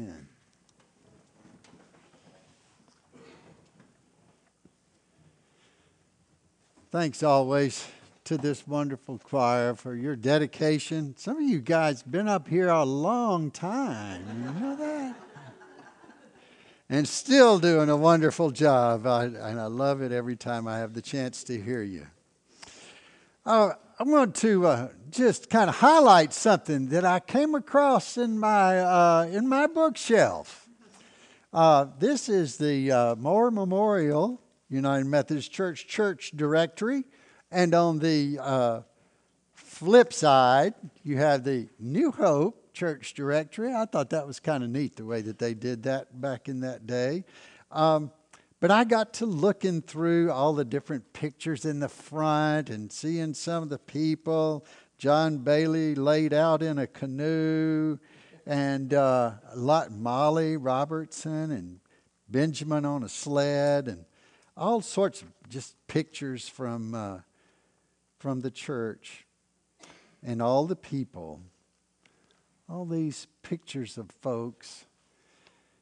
Amen. Thanks always to this wonderful choir for your dedication. Some of you guys have been up here a long time. You know that? And still doing a wonderful job. And I love it every time I have the chance to hear you. I want to just kind of highlight something that I came across in my bookshelf. This is the Moore Memorial United Methodist Church church directory. And on the flip side, you have the New Hope Church directory. I thought that was kind of neat the way that they did that back in that day. But I got to looking through all the different pictures in the front and seeing some of the people. John Bailey laid out in a canoe, and Molly Robertson and Benjamin on a sled, and all sorts of just pictures from the church and all the people. All these pictures of folks.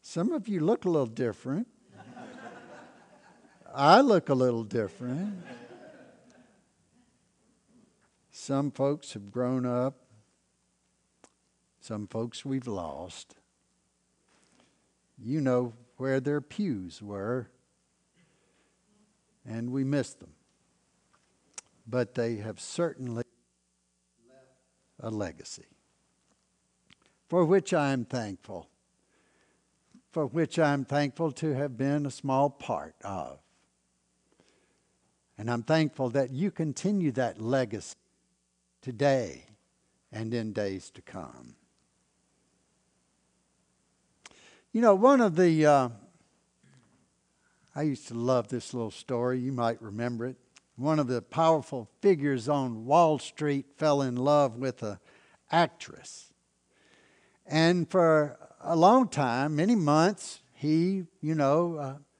Some of you look a little different. I look a little different. Some folks have grown up. Some folks we've lost. You know where their pews were. And we miss them. But they have certainly left a legacy, for which I am thankful, for which I am thankful to have been a small part of. And I'm thankful that you continue that legacy today and in days to come. You know, one of the... I used to love this little story. You might remember it. One of the powerful figures on Wall Street fell in love with an actress. And for a long time, many months, he,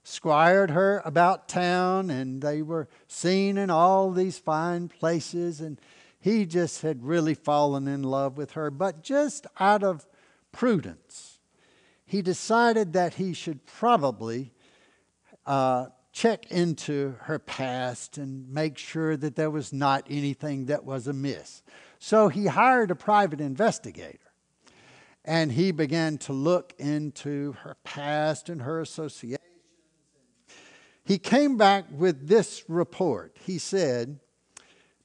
squired her about town. And they were seen in all these fine places. And he just had really fallen in love with her. But just out of prudence, he decided that he should probably... check into her past and make sure that there was not anything that was amiss. So he hired a private investigator, and he began to look into her past and her associations. He came back with this report. He said,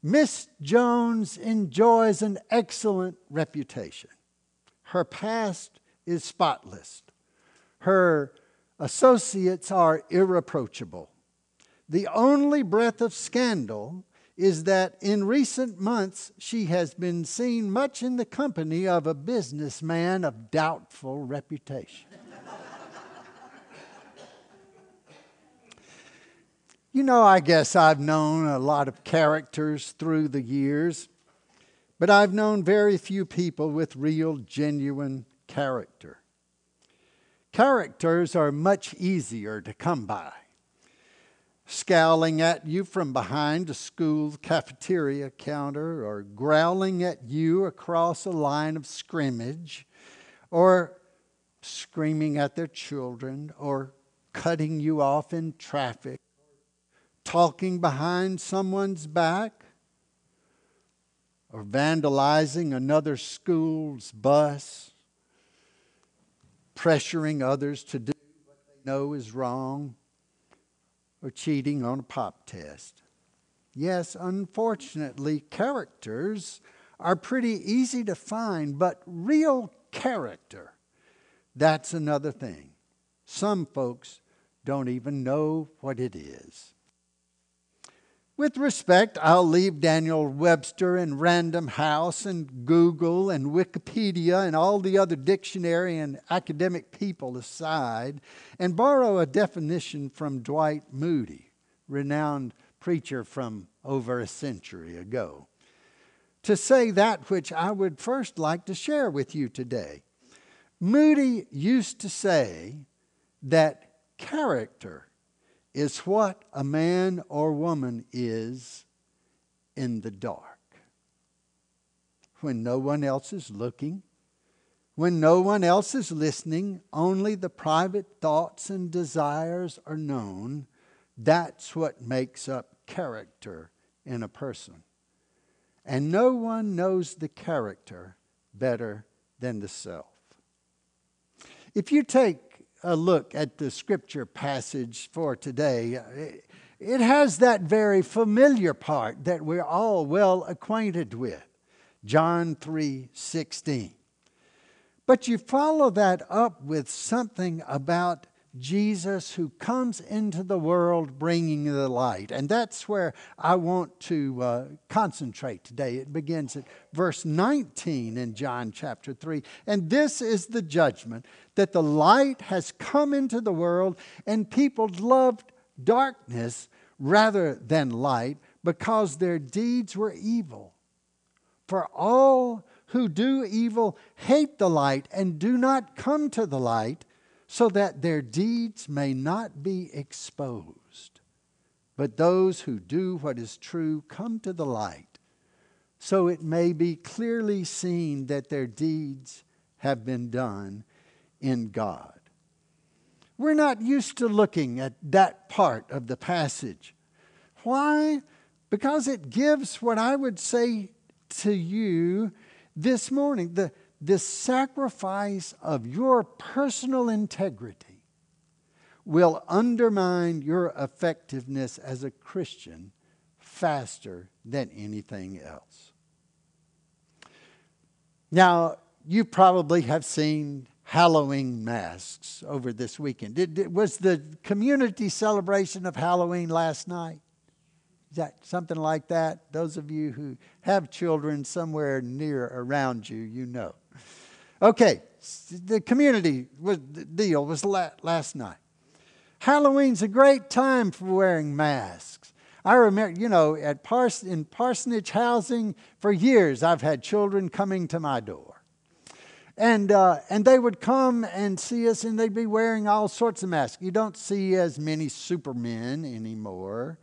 "Miss Jones enjoys an excellent reputation. Her past is spotless. Her associates are irreproachable. The only breath of scandal is that in recent months she has been seen much in the company of a businessman of doubtful reputation." I guess I've known a lot of characters through the years, but I've known very few people with real, genuine character. Characters are much easier to come by. Scowling at you from behind a school cafeteria counter, or growling at you across a line of scrimmage, or screaming at their children, or cutting you off in traffic, talking behind someone's back, or vandalizing another school's bus, pressuring others to do what they know is wrong, or cheating on a pop test. Yes, unfortunately, characters are pretty easy to find, but real character, that's another thing. Some folks don't even know what it is. With respect, I'll leave Daniel Webster and Random House and Google and Wikipedia and all the other dictionary and academic people aside and borrow a definition from Dwight Moody, renowned preacher from over a century ago, to say that which I would first like to share with you today. Moody used to say that character is what a man or woman is in the dark, when no one else is looking, When no one else is listening, only the private thoughts and desires are known. That's what makes up character in a person. And no one knows the character better than the self. If you take a look at the scripture passage for today, it has that very familiar part that we're all well acquainted with. John 3:16. But you follow that up with something about Jesus who comes into the world bringing the light. And that's where I want to concentrate today. It begins at verse 19 in John chapter 3. And this is the judgment, that the light has come into the world, and people loved darkness rather than light, because their deeds were evil. For all who do evil hate the light and do not come to the light, so that their deeds may not be exposed. But those who do what is true come to the light, so it may be clearly seen that their deeds have been done in God. We're not used to looking at that part of the passage. Why? Because it gives what I would say to you this morning, the sacrifice of your personal integrity will undermine your effectiveness as a Christian faster than anything else. Now, you probably have seen Halloween masks over this weekend. It was the community celebration of Halloween last night. Something like that. Those of you who have children somewhere near around you, you know. Okay, the community deal was last night. Halloween's a great time for wearing masks. I remember, you know, in Parsonage Housing for years, I've had children coming to my door. And they would come and see us, and they'd be wearing all sorts of masks. You don't see as many Supermen anymore.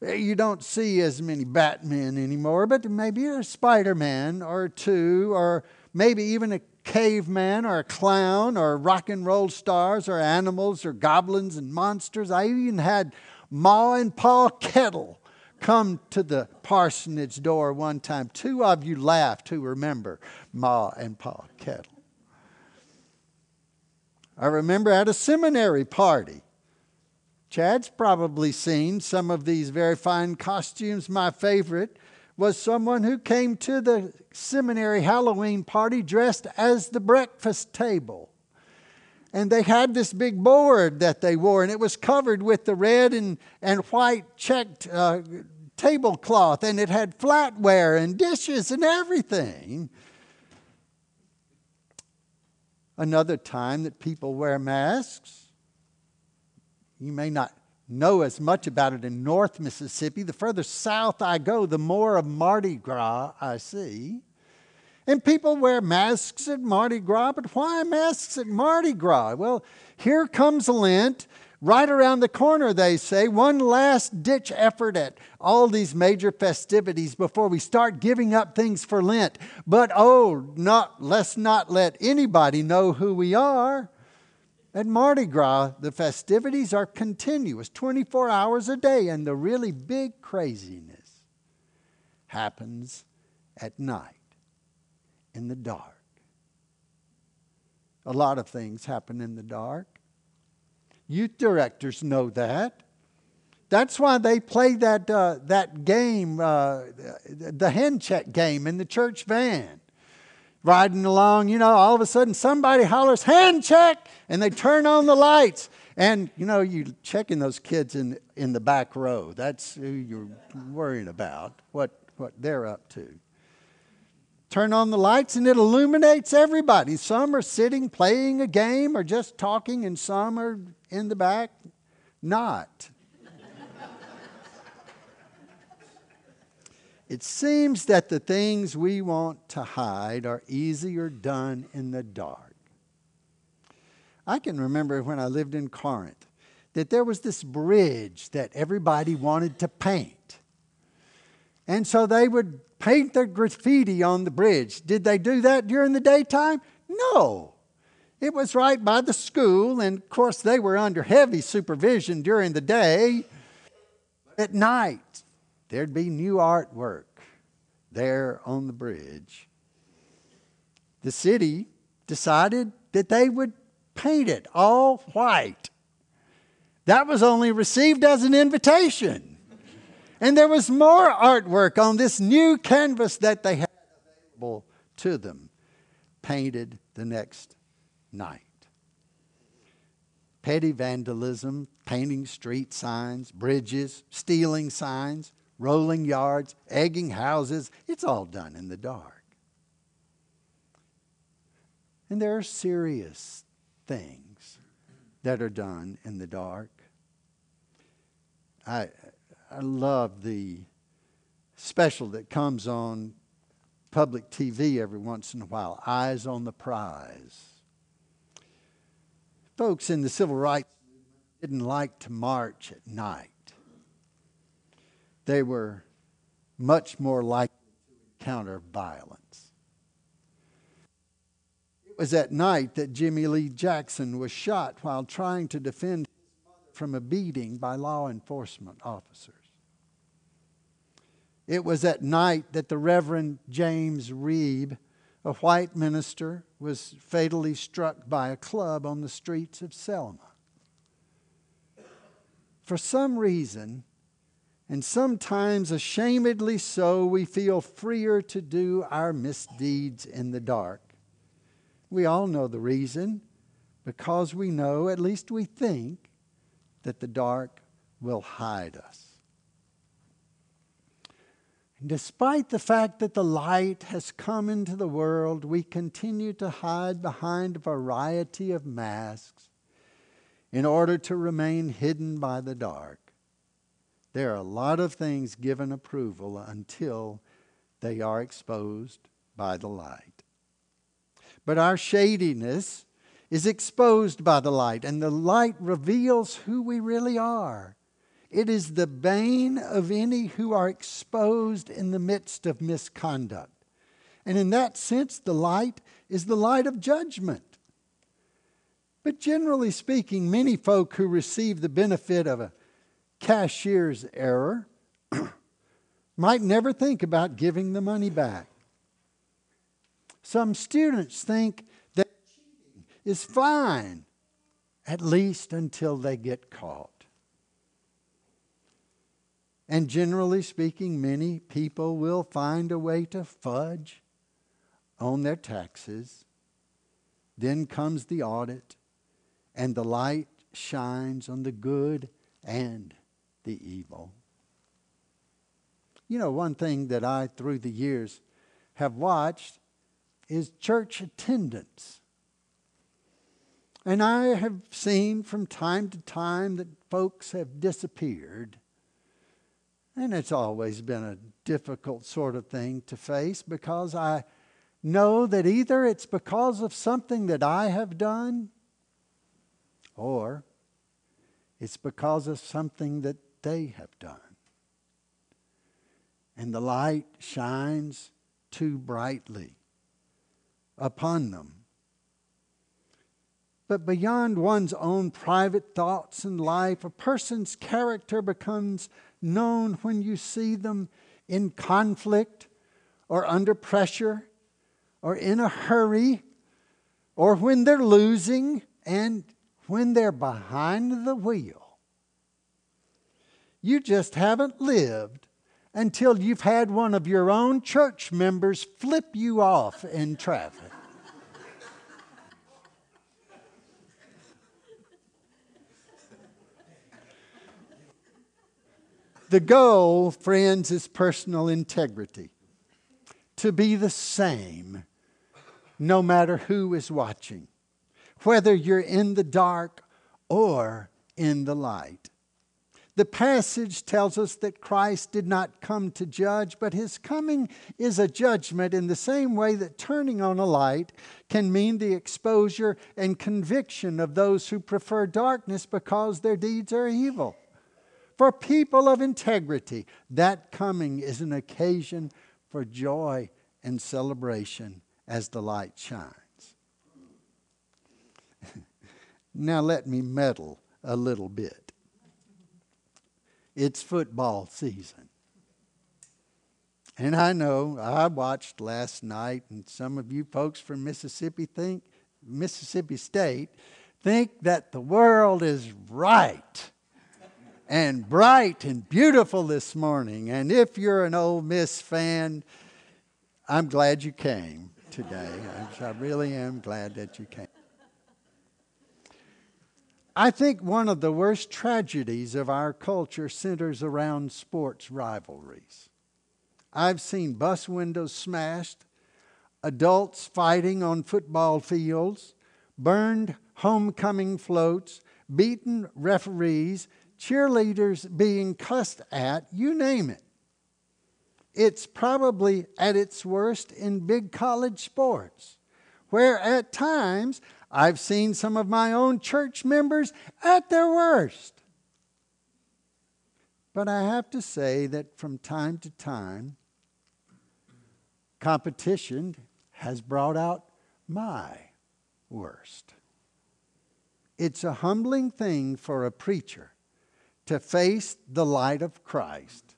You don't see as many Batman anymore, but maybe a Spider-Man or two, or maybe even a caveman or a clown or rock and roll stars or animals or goblins and monsters. I even had Ma and Pa Kettle come to the parsonage door one time. Two of you laughed who remember Ma and Pa Kettle. I remember at a seminary party, Chad's probably seen some of these very fine costumes. My favorite was someone who came to the seminary Halloween party dressed as the breakfast table. And they had this big board that they wore, and it was covered with the red and white checked tablecloth, and it had flatware and dishes and everything. Another time that people wear masks. You may not know as much about it in North Mississippi. The further south I go, the more of Mardi Gras I see. And people wear masks at Mardi Gras, but why masks at Mardi Gras? Well, here comes Lent. Right around the corner, they say, one last ditch effort at all these major festivities before we start giving up things for Lent. But oh, let's not let anybody know who we are. At Mardi Gras, the festivities are continuous, 24 hours a day, and the really big craziness happens at night, in the dark. A lot of things happen in the dark. Youth directors know that. That's why they play that game, the hand check game in the church van. Riding along, you know, all of a sudden somebody hollers, hand check, and they turn on the lights. And, you know, you're checking those kids in the back row. That's who you're worrying about, what they're up to. Turn on the lights and it illuminates everybody. Some are sitting, playing a game, or just talking, and some are in the back, not. It seems that the things we want to hide are easier done in the dark. I can remember when I lived in Corinth that there was this bridge that everybody wanted to paint. And so they would paint their graffiti on the bridge. Did they do that during the daytime? No. It was right by the school, and of course they were under heavy supervision during the day. At night, there'd be new artwork there on the bridge. The city decided that they would paint it all white. That was only received as an invitation. And there was more artwork on this new canvas that they had available to them, painted the next night. Petty vandalism, painting street signs, bridges, stealing signs, rolling yards, egging houses. It's all done in the dark. And there are serious things that are done in the dark. I love the special that comes on public TV every once in a while, Eyes on the Prize. Folks in the civil rights movement didn't like to march at night. They were much more likely to encounter violence. It was at night that Jimmy Lee Jackson was shot while trying to defend his mother from a beating by law enforcement officers. It was at night that the Reverend James Reeb, a white minister, was fatally struck by a club on the streets of Selma. For some reason, and sometimes ashamedly so, we feel freer to do our misdeeds in the dark. We all know the reason, because we know, at least we think, that the dark will hide us. Despite the fact that the light has come into the world, we continue to hide behind a variety of masks in order to remain hidden by the dark. There are a lot of things given approval until they are exposed by the light. But our shadiness is exposed by the light, and the light reveals who we really are. It is the bane of any who are exposed in the midst of misconduct. And in that sense, the light is the light of judgment. But generally speaking, many folk who receive the benefit of a cashier's error might never think about giving the money back. Some students think that cheating is fine, at least until they get caught. And generally speaking, many people will find a way to fudge on their taxes. Then comes the audit, and the light shines on the good and the evil. You know, one thing that I, through the years, have watched is church attendance. And I have seen from time to time that folks have disappeared. And it's always been a difficult sort of thing to face, because I know that either it's because of something that I have done, or it's because of something that they have done. And the light shines too brightly upon them. But beyond one's own private thoughts and life, a person's character becomes known when you see them in conflict or under pressure or in a hurry or when they're losing and when they're behind the wheel. You just haven't lived until you've had one of your own church members flip you off in traffic. The goal, friends, is personal integrity. To be the same, no matter who is watching. Whether you're in the dark or in the light. The passage tells us that Christ did not come to judge, but his coming is a judgment in the same way that turning on a light can mean the exposure and conviction of those who prefer darkness because their deeds are evil. For people of integrity, that coming is an occasion for joy and celebration as the light shines. Now let me meddle a little bit. It's football season. And I know, I watched last night, and some of you folks from Mississippi State think that the world is right and bright and beautiful this morning. And if you're an Ole Miss fan, I'm glad you came today. I really am glad that you came. I think one of the worst tragedies of our culture centers around sports rivalries. I've seen bus windows smashed, adults fighting on football fields, burned homecoming floats, beaten referees, cheerleaders being cussed at, you name it. It's probably at its worst in big college sports, where at times I've seen some of my own church members at their worst. But I have to say that from time to time, competition has brought out my worst. It's a humbling thing for a preacher to face the light of Christ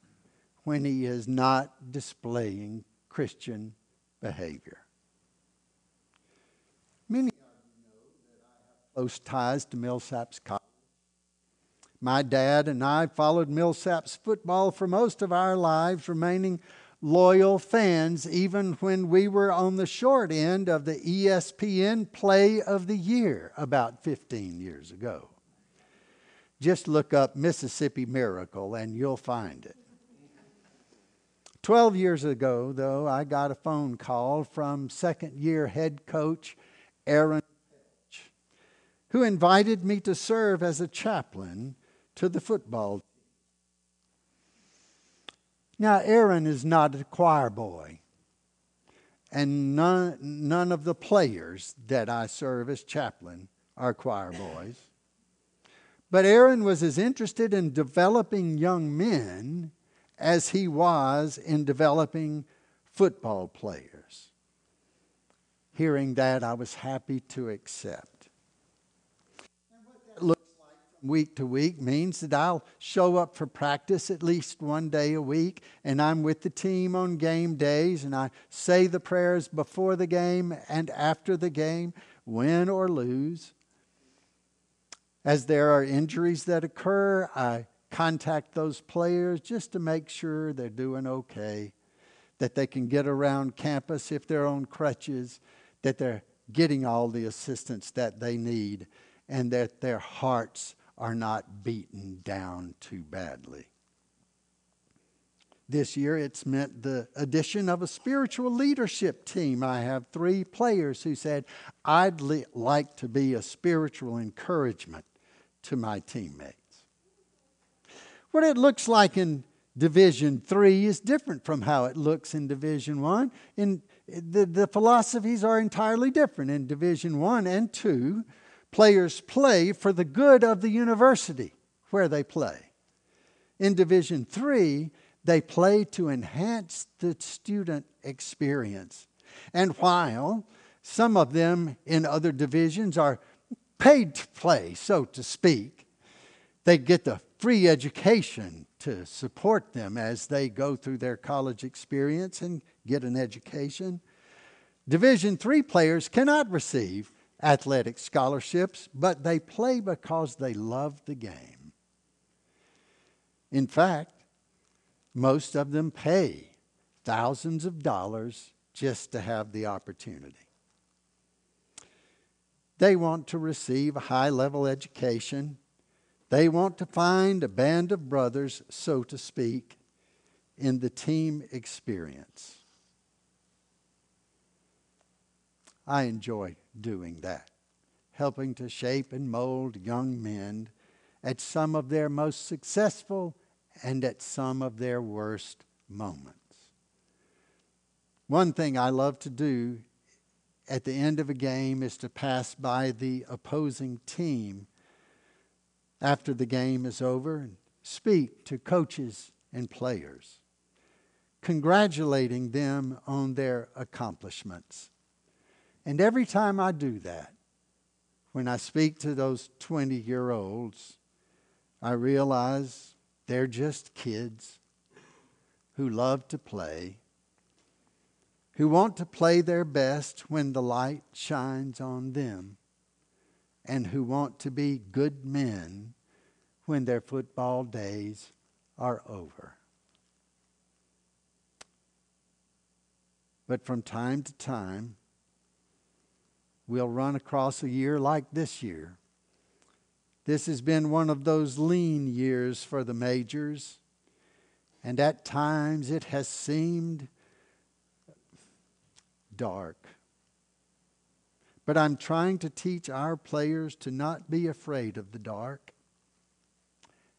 when he is not displaying Christian behavior. Many of you know that I have close ties to Millsaps College. My dad and I followed Millsaps football for most of our lives, remaining loyal fans even when we were on the short end of the ESPN Play of the Year about 15 years ago. Just look up Mississippi Miracle and you'll find it. 12 years ago, though, I got a phone call from second-year head coach Aaron, who invited me to serve as a chaplain to the football team. Now, Aaron is not a choir boy, and none of the players that I serve as chaplain are choir boys. But Aaron was as interested in developing young men as he was in developing football players. Hearing that, I was happy to accept. And what that looks like from week to week means that I'll show up for practice at least one day a week, and I'm with the team on game days, and I say the prayers before the game and after the game, win or lose. As there are injuries that occur, I contact those players just to make sure they're doing okay, that they can get around campus if they're on crutches, that they're getting all the assistance that they need, and that their hearts are not beaten down too badly. This year, it's meant the addition of a spiritual leadership team. I have 3 players who said, I'd like to be a spiritual encouragement to my teammates. What it looks like in Division III is different from how it looks in Division I. The philosophies are entirely different. In Division I and II, players play for the good of the university where they play. In Division III, they play to enhance the student experience. And while some of them in other divisions are paid to play, so to speak, they get the free education to support them as they go through their college experience and get an education. Division III players cannot receive athletic scholarships, but they play because they love the game. In fact, most of them pay thousands of dollars just to have the opportunity. They want to receive a high-level education. They want to find a band of brothers, so to speak, in the team experience. I enjoy doing that, helping to shape and mold young men at some of their most successful and at some of their worst moments. One thing I love to do at the end of a game is to pass by the opposing team after the game is over and speak to coaches and players, congratulating them on their accomplishments. And every time I do that, When I speak to those 20-year-olds, I realize they're just kids who love to play, who want to play their best when the light shines on them, and who want to be good men when their football days are over. But from time to time, we'll run across a year like this year. This has been one of those lean years for the majors, and at times it has seemed dark. But I'm trying to teach our players to not be afraid of the dark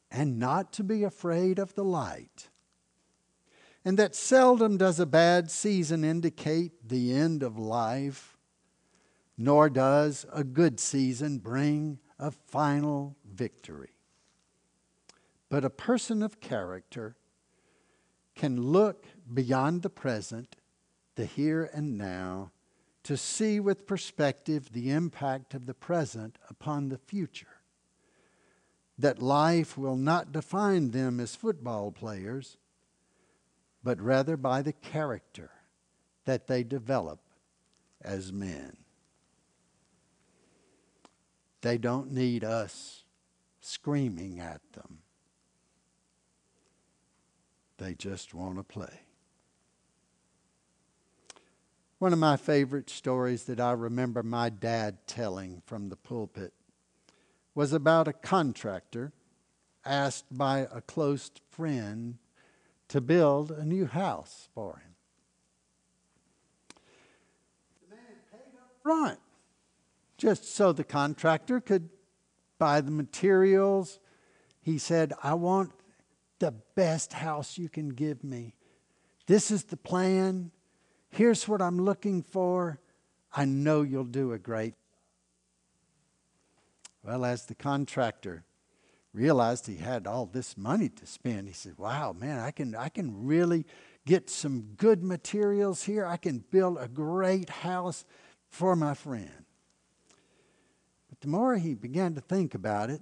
and not to be afraid of the light. And that seldom does a bad season indicate the end of life, nor does a good season bring a final victory. But a person of character can look beyond the present, the here and now, to see with perspective the impact of the present upon the future. That life will not define them as football players, but rather by the character that they develop as men. They don't need us screaming at them. They just want to play. One of my favorite stories that I remember my dad telling from the pulpit was about a contractor asked by a close friend to build a new house for him. The man paid up front just so the contractor could buy the materials. He said, "I want the best house you can give me. This is the plan. Here's what I'm looking for. I know you'll do a great job." Well, as the contractor realized he had all this money to spend, he said, "Wow, man, I can really get some good materials here. I can build a great house for my friend." But the more he began to think about it,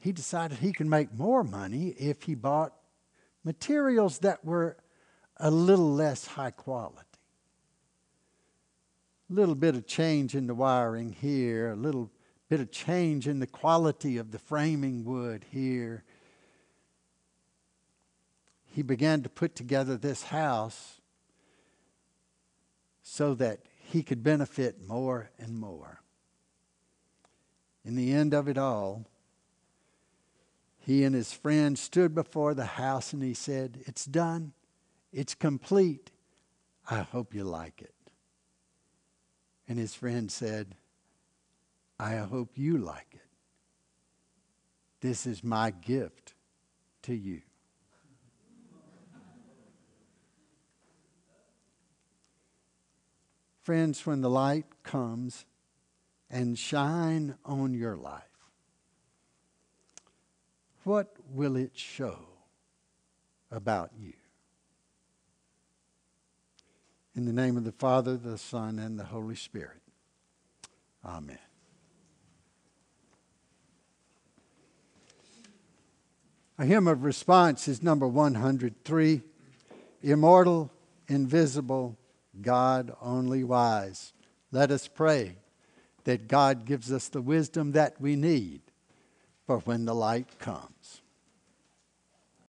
he decided he could make more money if he bought materials that were a little less high quality. A little bit of change in the wiring here, a little bit of change in the quality of the framing wood here. He began to put together this house so that he could benefit more and more. In the end of it all, he and his friend stood before the house and he said, "It's done. It's complete. I hope you like it." And his friend said, "I hope you like it. This is my gift to you." Friends, when the light comes and shine on your life, what will it show about you? In the name of the Father, the Son, and the Holy Spirit. Amen. A hymn of response is number 103, "Immortal, Invisible, God Only Wise." Let us pray that God gives us the wisdom that we need for when the light comes.